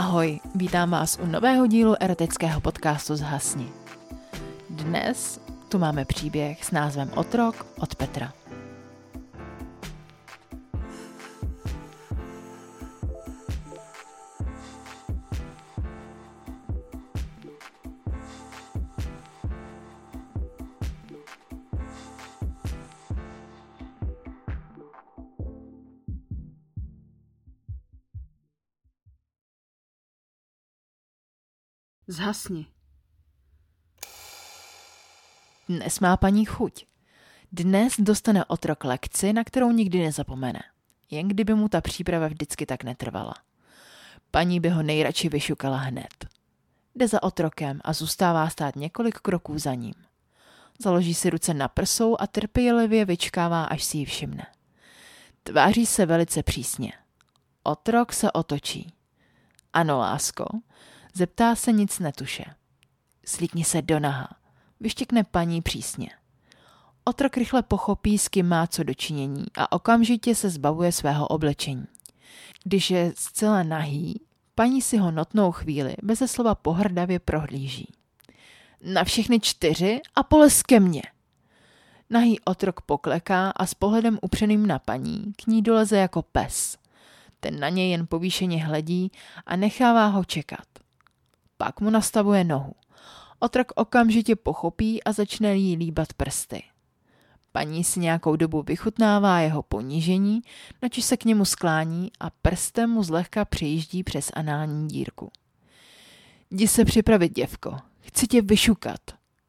Ahoj, vítám vás u nového dílu erotického podcastu Zhasni. Dnes tu máme příběh s názvem Otrok od Petra. Zhasni. Dnes má paní chuť. Dnes dostane otrok lekci, na kterou nikdy nezapomene. Jen kdyby mu ta příprava vždycky tak netrvala. Paní by ho nejradši vyšukala hned. Jde za otrokem a zůstává stát několik kroků za ním. Založí si ruce na prsou a trpělivě vyčkává, až si ji všimne. Tváří se velice přísně. Otrok se otočí. Ano, lásko. Zeptá se, nic netuše. Slíkni se do naha. Vyštěkne paní přísně. Otrok rychle pochopí, s kým má co dočinění a okamžitě se zbavuje svého oblečení. Když je zcela nahý, paní si ho notnou chvíli beze slova pohrdavě prohlíží. Na všechny čtyři a polez ke mně. Nahý otrok pokleká a s pohledem upřeným na paní k ní doleze jako pes. Ten na něj jen povýšeně hledí a nechává ho čekat. Pak mu nastavuje nohu. Otrok okamžitě pochopí a začne jí líbat prsty. Paní si nějakou dobu vychutnává jeho ponížení, načež se k němu sklání a prstem mu zlehka přejíždí přes anální dírku. Jdi se připravit, děvko, chci tě vyšukat,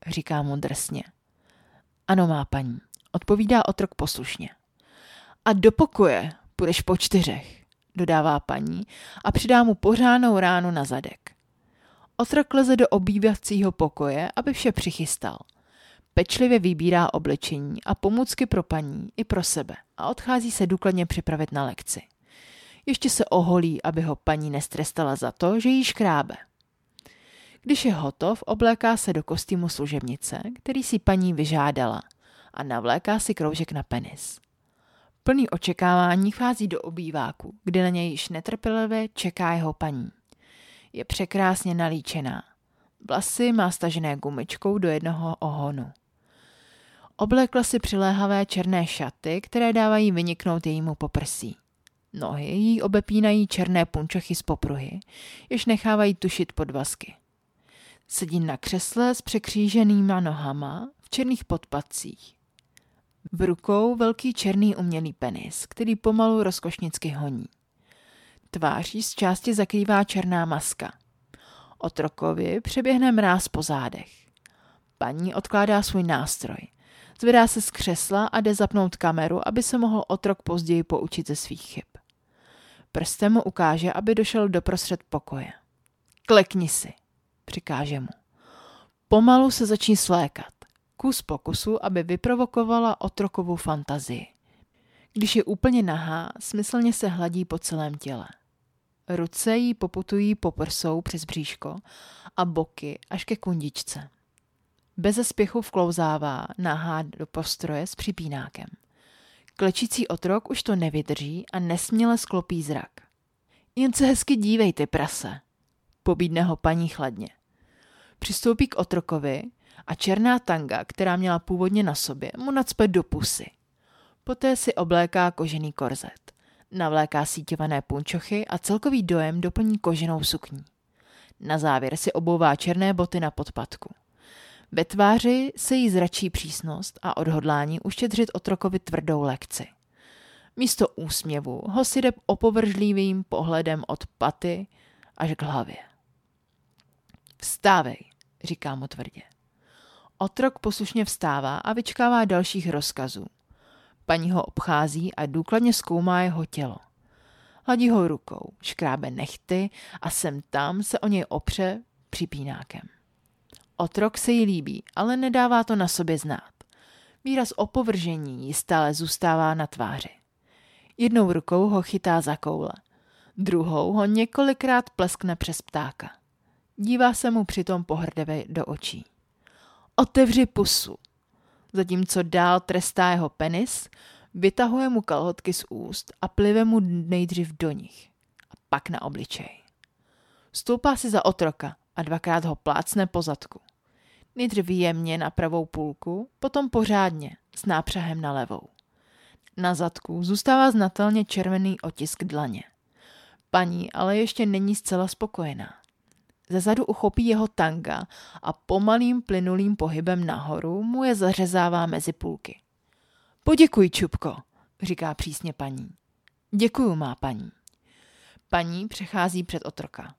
říká mu drsně. Ano, má paní, odpovídá otrok poslušně. A do pokoje půjdeš po čtyřech, dodává paní a přidá mu pořádnou ránu na zadek. Otrok leze do obývacího pokoje, aby vše přichystal. Pečlivě vybírá oblečení a pomůcky pro paní i pro sebe a odchází se důkladně připravit na lekci. Ještě se oholí, aby ho paní nestrestala za to, že jí škrábe. Když je hotov, obléká se do kostýmu služebnice, který si paní vyžádala, a navléká si kroužek na penis. Plný očekávání vchází do obýváku, kde na něj již netrpělivě čeká jeho paní. Je překrásně nalíčená. Vlasy má stažené gumičkou do jednoho ohonu. Oblékla si přiléhavé černé šaty, které dávají vyniknout jejímu poprsí. Nohy jí obepínají černé punčochy z popruhy, jež nechávají tušit podvazky. Sedí na křesle s překříženýma nohama v černých podpatcích. V rukou velký černý umělý penis, který pomalu rozkošnicky honí. Tváří z části zakrývá černá maska. Otrokovi přeběhne mráz po zádech. Paní odkládá svůj nástroj. Zvedá se z křesla a jde zapnout kameru, aby se mohl otrok později poučit ze svých chyb. Prstem mu ukáže, aby došel doprostřed pokoje. Klekni si, přikáže mu. Pomalu se začne slékat. Kus po kusu, aby vyprovokovala otrokovou fantazii. Když je úplně nahá, smyslně se hladí po celém těle. Ruce jí poputují po prsou přes bříško a boky až ke kundičce. Beze spěchu vklouzává nahá do postroje s připínákem. Klečící otrok už to nevydrží a nesměle sklopí zrak. Jen se hezky dívej, ty prase, pobídne ho paní chladně. Přistoupí k otrokovi a černá tanga, která měla původně na sobě, mu nacpe do pusy. Poté si obléká kožený korzet. Navléká sítěvané punčochy a celkový dojem doplní koženou sukní. Na závěr si obouvá černé boty na podpatku. Ve tváři se jí zračí přísnost a odhodlání uštědřit otrokovi tvrdou lekci. Místo úsměvu ho sype opovržlivým pohledem od paty až k hlavě. Vstávej, říká mu tvrdě. Otrok poslušně vstává a vyčkává dalších rozkazů. Paní ho obchází a důkladně zkoumá jeho tělo. Hladí ho rukou, škrábe nehty a sem tam se o něj opře připínákem. Otrok se jí líbí, ale nedává to na sobě znát. Výraz opovržení jí stále zůstává na tváři. Jednou rukou ho chytá za koule, druhou ho několikrát pleskne přes ptáka. Dívá se mu přitom pohrdavě do očí. Otevři pusu. Zatímco dál trestá jeho penis, vytahuje mu kalhotky z úst a plive mu nejdřív do nich a pak na obličej. Stoupá si za otroka a dvakrát ho plácne po zadku. Nejdřív jemně na pravou půlku, potom pořádně, s nápřehem na levou. Na zadku zůstává znatelně červený otisk dlaně. Paní ale ještě není zcela spokojená. Zezadu uchopí jeho tanga a pomalým plynulým pohybem nahoru mu je zařezává mezi půlky. Poděkuj, Čupko, říká přísně paní. Děkuju, má paní. Paní přechází před otroka.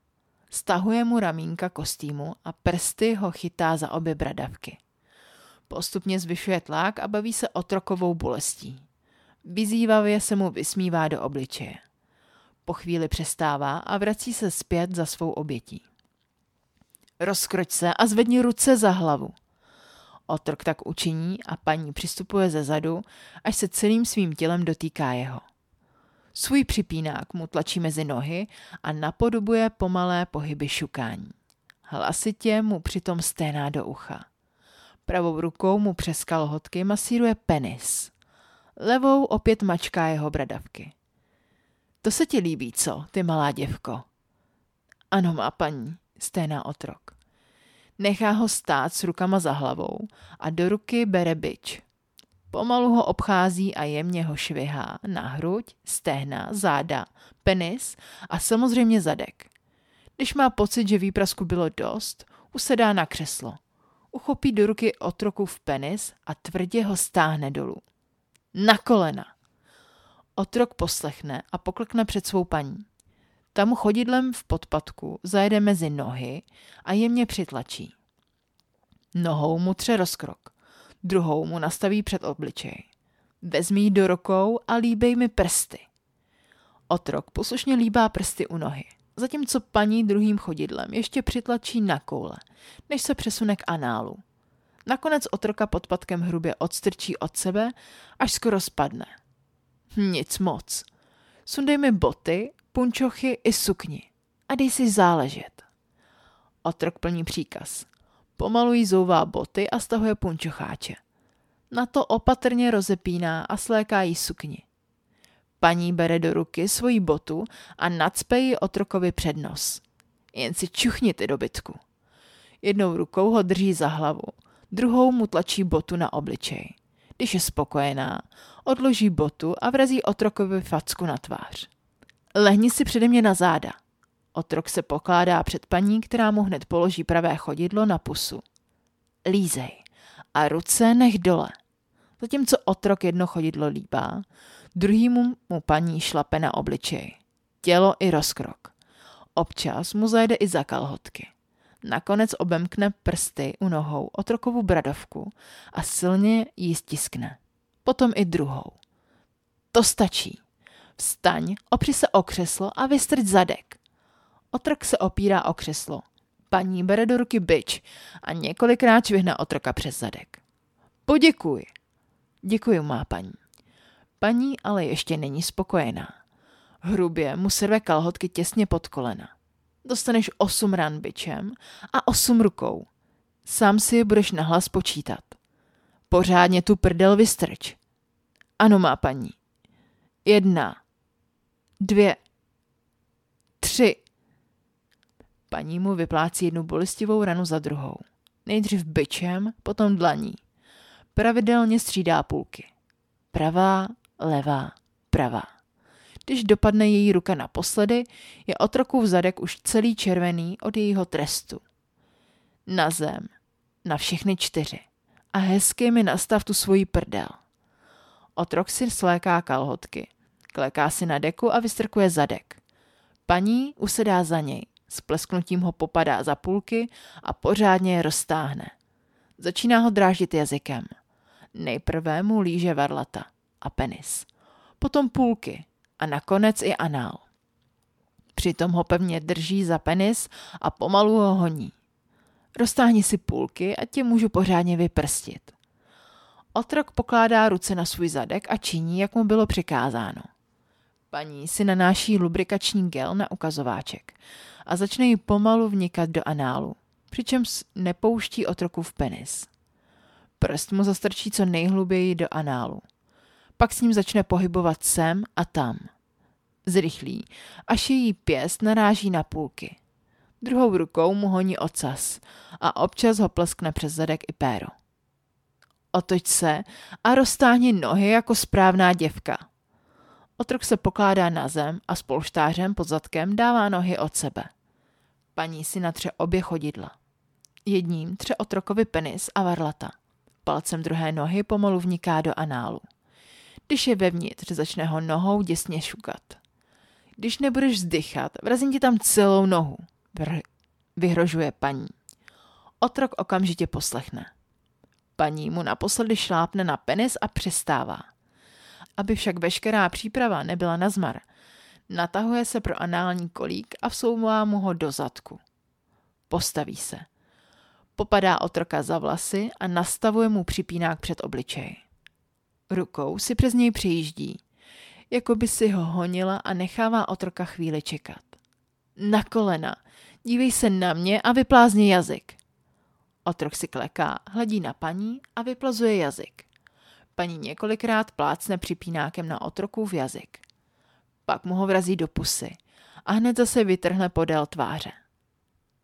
Stahuje mu ramínka kostýmu a prsty ho chytá za obě bradavky. Postupně zvyšuje tlak a baví se otrokovou bolestí. Vyzývavě se mu vysmívá do obličeje. Po chvíli přestává a vrací se zpět za svou obětí. Rozkroč se a zvedni ruce za hlavu. Otrok tak učiní a paní přistupuje zezadu, až se celým svým tělem dotýká jeho. Svůj připínák mu tlačí mezi nohy a napodobuje pomalé pohyby šukání. Hlasitě mu přitom sténá do ucha. Pravou rukou mu přes kalhotky masíruje penis. Levou opět mačká jeho bradavky. To se ti líbí, co, ty malá děvko? Ano, má paní, sténá otrok. Nechá ho stát s rukama za hlavou a do ruky bere bič. Pomalu ho obchází a jemně ho švihá na hruď, stehna, záda, penis a samozřejmě zadek. Když má pocit, že výprasku bylo dost, usedá na křeslo. Uchopí do ruky otroku v penis a tvrdě ho stáhne dolů. Na kolena! Otrok poslechne a poklekne před svou paní. Ta mu chodidlem v podpatku zajede mezi nohy a jemně přitlačí. Nohou mu tře rozkrok. Druhou mu nastaví před obličej. Vezmi ji do rukou a líbej mi prsty. Otrok poslušně líbá prsty u nohy, zatímco paní druhým chodidlem ještě přitlačí na koule, než se přesune k análu. Nakonec otroka podpatkem hrubě odstrčí od sebe, až skoro spadne. Nic moc. Sundej mi boty, punčochy i sukni a dej si záležet. Otrok plní příkaz. Pomalu jí zouvá boty a stahuje punčocháče. Na to opatrně rozepíná a sléká jí sukni. Paní bere do ruky svoji botu a nacpe ji otrokovi před nos. Jen si čuchni, ty dobytku. Jednou rukou ho drží za hlavu, druhou mu tlačí botu na obličej. Když je spokojená, odloží botu a vrazí otrokovi facku na tvář. Lehni si přede mě na záda. Otrok se pokládá před paní, která mu hned položí pravé chodidlo na pusu. Lízej a ruce nech dole. Zatímco otrok jedno chodidlo líbá, druhýmu mu paní šlape na obličej. Tělo i rozkrok. Občas mu zajede i za kalhotky. Nakonec obemkne prsty u nohou otrokovu bradovku a silně ji stiskne. Potom i druhou. To stačí. Vstaň, opři se o křeslo a vystrč zadek. Otrok se opírá o křeslo. Paní bere do ruky bič a několikrát švihne otroka přes zadek. Poděkuj. Děkuju, má paní. Paní ale ještě není spokojená. Hrubě mu serve kalhotky těsně pod kolena. Dostaneš 8 ran bičem a 8 rukou. Sám si je budeš nahlas počítat. Pořádně tu prdel vystrč. Ano, má paní. 1, 2, 3. Paní mu vyplácí jednu bolestivou ranu za druhou. Nejdřív bičem, potom dlaní. Pravidelně střídá půlky. Pravá, levá, pravá. Když dopadne její ruka naposledy, je otrokův zadek už celý červený od jejího trestu. Na zem, na všechny 4. A hezky mi nastav tu svoji prdel. Otrok si sléká kalhotky. Kleká si na deku a vystrkuje zadek. Paní usedá za něj. S plesknutím ho popadá za půlky a pořádně je roztáhne. Začíná ho dráždit jazykem. Nejprve mu líže varlata a penis. Potom půlky a nakonec i anál. Přitom ho pevně drží za penis a pomalu ho honí. Roztáhni si půlky a tě můžu pořádně vyprstit. Otrok pokládá ruce na svůj zadek a činí, jak mu bylo přikázáno. Paní si nanáší lubrikační gel na ukazováček a začne ji pomalu vnikat do análu, přičemž nepouští otroku v penis. Prst mu zastrčí co nejhluběji do análu. Pak s ním začne pohybovat sem a tam. Zrychlí, až její pěst naráží na půlky. druhou rukou mu honí ocas a občas ho pleskne přes zadek i péro. Otoč se a roztáhni nohy jako správná děvka. Otrok se pokládá na zem a s polštářem pod zadkem dává nohy od sebe. Paní si natře obě chodidla. Jedním tře otrokovi penis a varlata. Palcem druhé nohy pomalu vniká do análu. Když je vevnitř, začne ho nohou děsně šukat. Když nebudeš vzdychat, vrazím ti tam celou nohu, vyhrožuje paní. Otrok okamžitě poslechne. Paní mu naposledy šlápne na penis a přestává. Aby však veškerá příprava nebyla nazmar, natahuje se pro anální kolík a vsouvá mu ho do zadku. Postaví se. Popadá otroka za vlasy a nastavuje mu připínák před obličej. Rukou si přes něj přijíždí, jako by si ho honila, a nechává otroka chvíli čekat. Na kolena, dívej se na mě a vyplázni jazyk. Otrok si kleká, hledí na paní a vyplazuje jazyk. Paní několikrát plácne připínákem na otrokův jazyk. Pak mu ho vrazí do pusy a hned zase vytrhne podél tváře.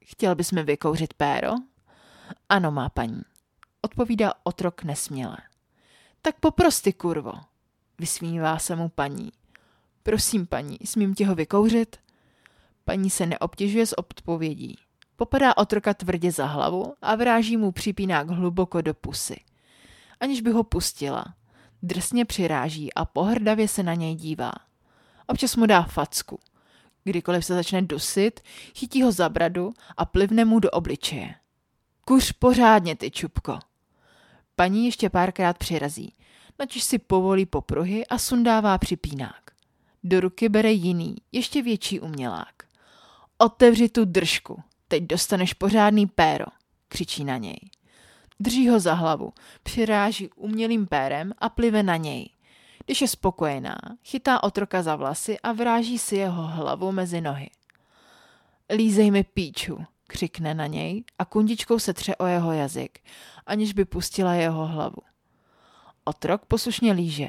Chtěl bys mi vykouřit péro? Ano, má paní, odpovídá otrok nesměle. Tak popros, ty kurvo, vysmívá se mu paní. Prosím, paní, smím ti ho vykouřit? Paní se neobtěžuje s odpovědí. Popadá otroka tvrdě za hlavu a vráží mu připínák hluboko do pusy. Aniž by ho pustila, drsně přiráží a pohrdavě se na něj dívá. Občas mu dá facku. Kdykoliv se začne dusit, chytí ho za bradu a plivne mu do obličeje. Kuř pořádně, ty čupko. Paní ještě párkrát přirazí, načež si povolí popruhy a sundává připínák. Do ruky bere jiný, ještě větší umělák. Otevři tu držku, teď dostaneš pořádný péro, křičí na něj. Drží ho za hlavu, přiráží umělým pérem a plive na něj. Když je spokojená, chytá otroka za vlasy a vráží si jeho hlavu mezi nohy. Lízej mi píču, křikne na něj a kundičkou se tře o jeho jazyk, aniž by pustila jeho hlavu. Otrok poslušně líže.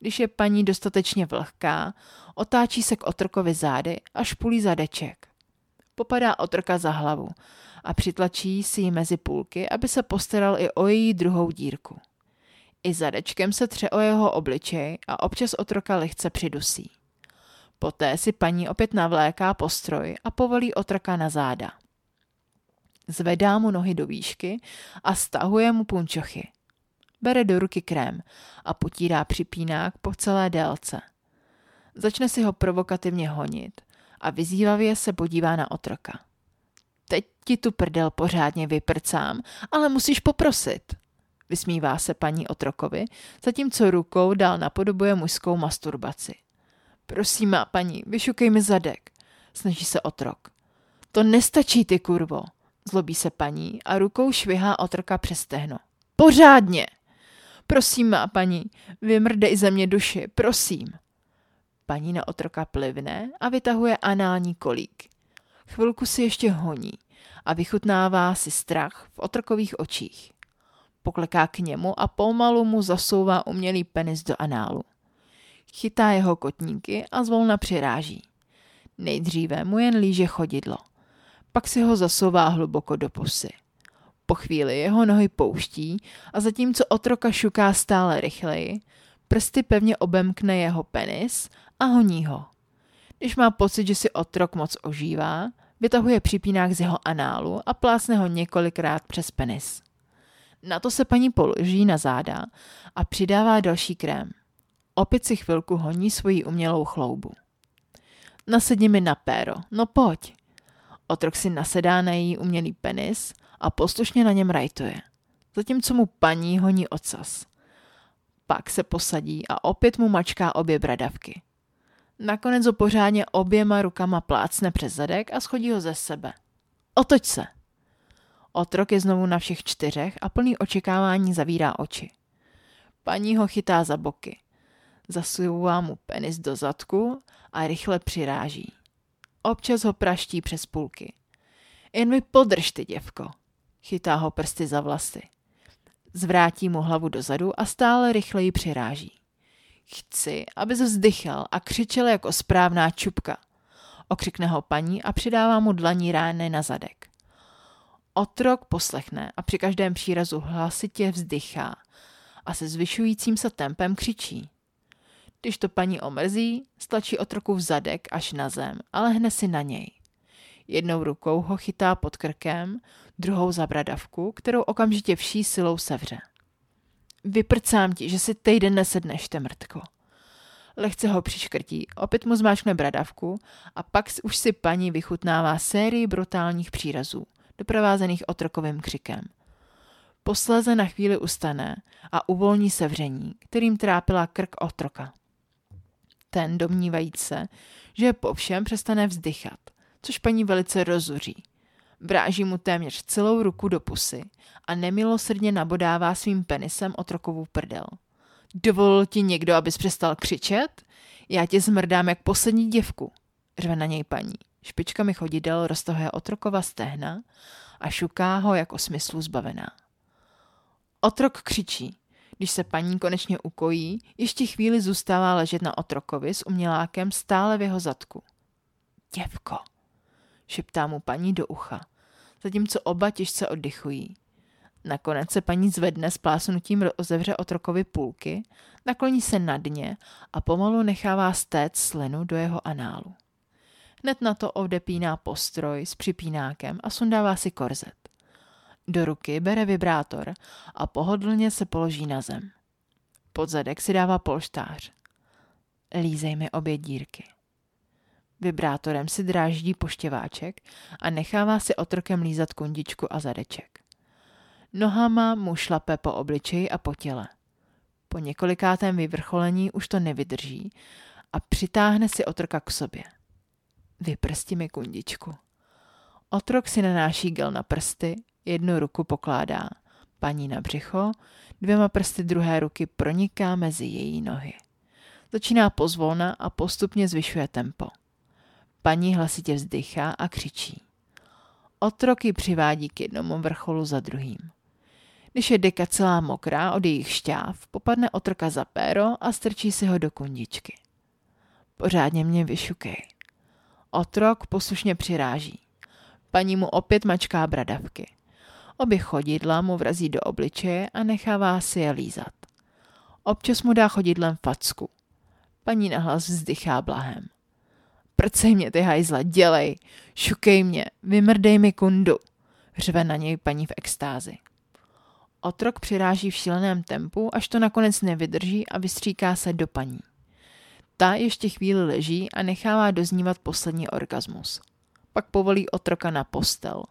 Když je paní dostatečně vlhká, otáčí se k otrokovi zády a špulí zadeček. Popadá otroka za hlavu a přitlačí si ji mezi půlky, aby se postaral i o její druhou dírku. I zadečkem se tře o jeho obličej a občas otroka lehce přidusí. Poté si paní opět navléká postroj a povolí otroka na záda. Zvedá mu nohy do výšky a stahuje mu punčochy. Bere do ruky krém a potírá připínák po celé délce. Začne si ho provokativně honit a vyzývavě se podívá na otroka. Teď ti tu prdel pořádně vyprcám, ale musíš poprosit, vysmívá se paní otrokovi, zatímco rukou dál napodobuje mužskou masturbaci. Prosím má paní, vyšukej mi zadek, snaží se otrok. To nestačí, ty kurvo, zlobí se paní a rukou švihá otroka přes tehno. Pořádně! Prosím má paní, vymrdej ze mě duši, prosím. Paní na otroka plivne a vytahuje anální kolík. Chvilku si ještě honí a vychutnává si strach v otrokových očích. Pokleká k němu a pomalu mu zasouvá umělý penis do análu. Chytá jeho kotníky a zvolna přiráží. Nejdříve mu jen líže chodidlo. Pak si ho zasouvá hluboko do pusy. Po chvíli jeho nohy pouští a zatímco otroka šuká stále rychleji, prsty pevně obemkne jeho penis a honí ho. Když má pocit, že si otrok moc ožívá, vytahuje připínák z jeho análu a plácne ho několikrát přes penis. Na to se paní položí na záda a přidává další krém. Opět si chvilku honí svoji umělou chloubu. Nasedni mi na péro, no pojď. Otrok si nasedá na její umělý penis a poslušně na něm rajtuje, zatímco mu paní honí ocas. Pak se posadí a opět mu mačká obě bradavky. Nakonec ho pořádně oběma rukama plácne přes zadek a schodí ho ze sebe. Otoč se! Otrok je znovu na všech čtyřech a plný očekávání zavírá oči. Paní ho chytá za boky. Zasouvá mu penis do zadku a rychle přiráží. Občas ho praští přes půlky. Jen mi podrž, ty děvko. Chytá ho prsty za vlasy. Zvrátí mu hlavu dozadu a stále rychleji přiráží. Chci, aby se vzdychal a křičel jako správná čupka. okřikne ho paní a přidává mu dlaní rány na zadek. Otrok poslechne a při každém přírazu hlasitě vzdychá a se zvyšujícím se tempem křičí. Když to paní omrzí, stlačí otroku v zadek až na zem a lehne si na něj. Jednou rukou ho chytá pod krkem, druhou za bradavku, kterou okamžitě vší silou sevře. Vyprcám ti, že si týden nesedneš, temrtko. Lehce ho přiškrtí, opět mu zmáčkne bradavku a pak už si paní vychutnává sérii brutálních přírazů, doprovázených otrokovým křikem. Posléze na chvíli ustane a uvolní sevření, kterým trápila krk otroka. Ten, domnívajíc se, že po všem přestane vzdychat, což paní velice rozuří. Vráží mu téměř celou ruku do pusy a nemilosrdně nabodává svým penisem otrokovou prdel. Dovolil ti někdo, abys přestal křičet? Já tě zmrdám jak poslední děvku, řve na něj paní. Špičkami chodidel roztohuje otrokova stehna a šuká ho jako smyslu zbavená. Otrok křičí. Když se paní konečně ukojí, ještě chvíli zůstává ležet na otrokovi s umělákem stále v jeho zadku. Děvko, šeptá mu paní do ucha, zatímco oba těžce oddychují. Nakonec se paní zvedne s plásnutím rozevře otrokovi půlky, nakloní se na dně a pomalu nechává stéct slinu do jeho análu. Hned na to odepíná postroj s připínákem a sundává si korzet. Do ruky bere vibrátor a pohodlně se položí na zem. Pod zadek si dává polštář. Lízej mi obě dírky. Vibrátorem si dráždí poštěváček a nechává si otrokem lízat kundičku a zadeček. Nohama mu šlape po obličeji a po těle. Po několikátém vyvrcholení už to nevydrží a přitáhne si otroka k sobě. Vyprsti mi kundičku. Otrok si nanáší gel na prsty, jednu ruku pokládá paní na břicho, dvěma prsty druhé ruky proniká mezi její nohy. Začíná pozvolna a postupně zvyšuje tempo. Paní hlasitě vzdychá a křičí. Otrok ji přivádí k jednomu vrcholu za druhým. Když je deka celá mokrá od jejich šťáv, popadne otroka za péro a strčí si ho do kundičky. Pořádně mě vyšukej. Otrok poslušně přiráží. Paní mu opět mačká bradavky. Obě chodidla mu vrazí do obličeje a nechává si je lízat. Občas mu dá chodidlem facku. Paní nahlas vzdychá blahem. Prcej mě, ty hajzla, dělej, šukej mě, vymrdej mi kundu, řve na něj paní v extázi. Otrok přiráží v šíleném tempu, až to nakonec nevydrží a vystříká se do paní. Ta ještě chvíli leží a nechává doznívat poslední orgasmus. Pak povolí otroka na postel.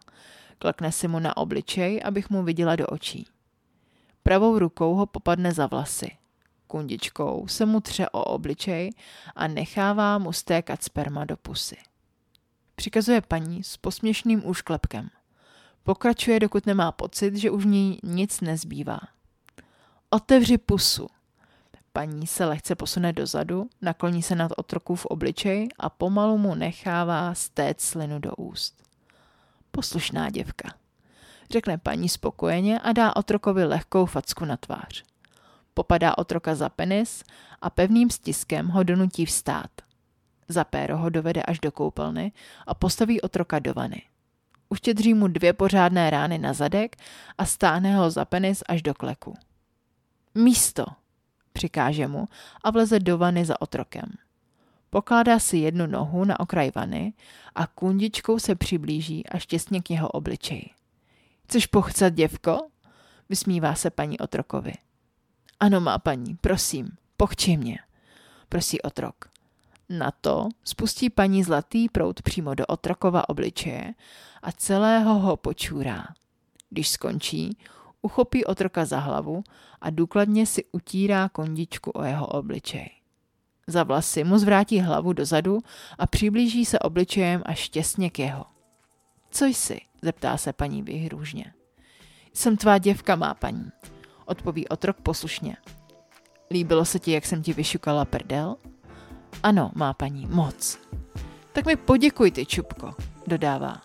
Klekne si mu na obličej, abych mu viděla do očí. Pravou rukou ho popadne za vlasy. Kundičkou se mu tře o obličej a nechává mu stékat sperma do pusy. Přikazuje paní s posměšným úšklepkem. Pokračuje, dokud nemá pocit, že už v ní nic nezbývá. Otevři pusu. Paní se lehce posune dozadu, nakloní se nad otrokův obličej a pomalu mu nechává stéct slinu do úst. Poslušná děvka, řekne paní spokojeně a dá otrokovi lehkou facku na tvář. Popadá otroka za penis a pevným stiskem ho donutí vstát. Za péro ho dovede až do koupelny a postaví otroka do vany. Uštědří mu 2 pořádné rány na zadek a stáhne ho za penis až do kleku. Místo, přikáže mu a vleze do vany za otrokem. Pokládá si jednu nohu na okraj vany a kundičkou se přiblíží až těsně k jeho obličeji. Chceš pochcat, děvko? Vysmívá se paní otrokovi. Ano, má paní, prosím, pochči mě, prosí otrok. Na to spustí paní zlatý proud přímo do otrokova obličeje a celého ho počůrá. Když skončí, uchopí otroka za hlavu a důkladně si utírá kondičku o jeho obličej. Za vlasy mu zvrátí hlavu dozadu a přiblíží se obličejem až těsně k jeho. Co jsi? Zeptá se paní vyhrůžně. Jsem tvá děvka, má paní, odpoví otrok poslušně. Líbilo se ti, jak jsem ti vyšukala prdel? Ano, má paní, moc. Tak mi poděkuj, ty čupko, dodává.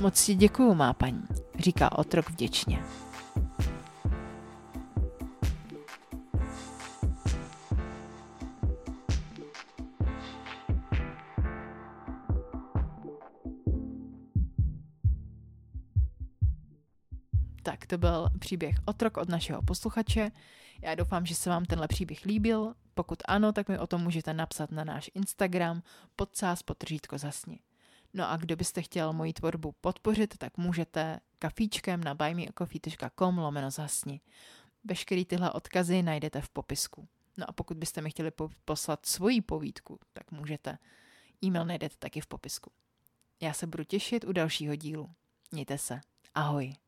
Moc ti děkuju, má paní, říká otrok vděčně. Tak to byl příběh Otrok od našeho posluchače. Já doufám, že se vám tenhle příběh líbil. Pokud ano, tak mi o tom můžete napsat na náš Instagram @zhasni. No a kdo byste chtěl moji tvorbu podpořit, tak můžete kafíčkem na buymeacoffee.com/zhasni. Veškerý tyhle odkazy najdete v popisku. No a pokud byste mi chtěli poslat svoji povídku, tak můžete. E-mail najdete taky v popisku. Já se budu těšit u dalšího dílu. Mějte se. Ahoj.